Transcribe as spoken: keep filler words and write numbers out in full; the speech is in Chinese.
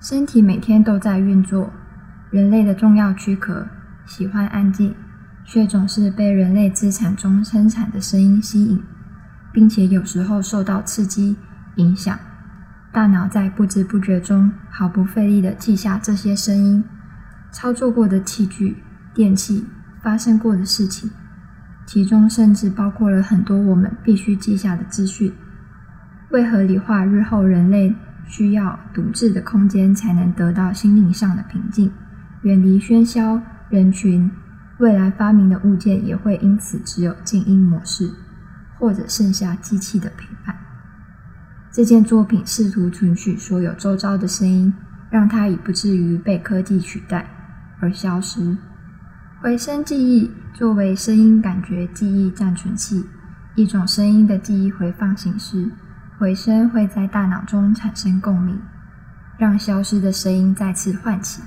身体每天都在运作，人类的重要躯壳喜欢安静，却总是被人类资产中生产的声音吸引，并且有时候受到刺激影响，大脑在不知不觉中毫不费力地记下这些声音、操作过的器具、电器、发生过的事情，其中甚至包括了很多我们必须记下的资讯。为合理化日后人类需要独自的空间，才能得到心灵上的平静，远离喧嚣人群。未来发明的物件也会因此只有静音模式，或者剩下机器的陪伴。这件作品试图存取所有周遭的声音，让它已不至于被科技取代而消失。回声记忆作为声音感觉记忆暂存器，一种声音的记忆回放形式，回声会在大脑中产生共鸣，让消失的声音再次唤起。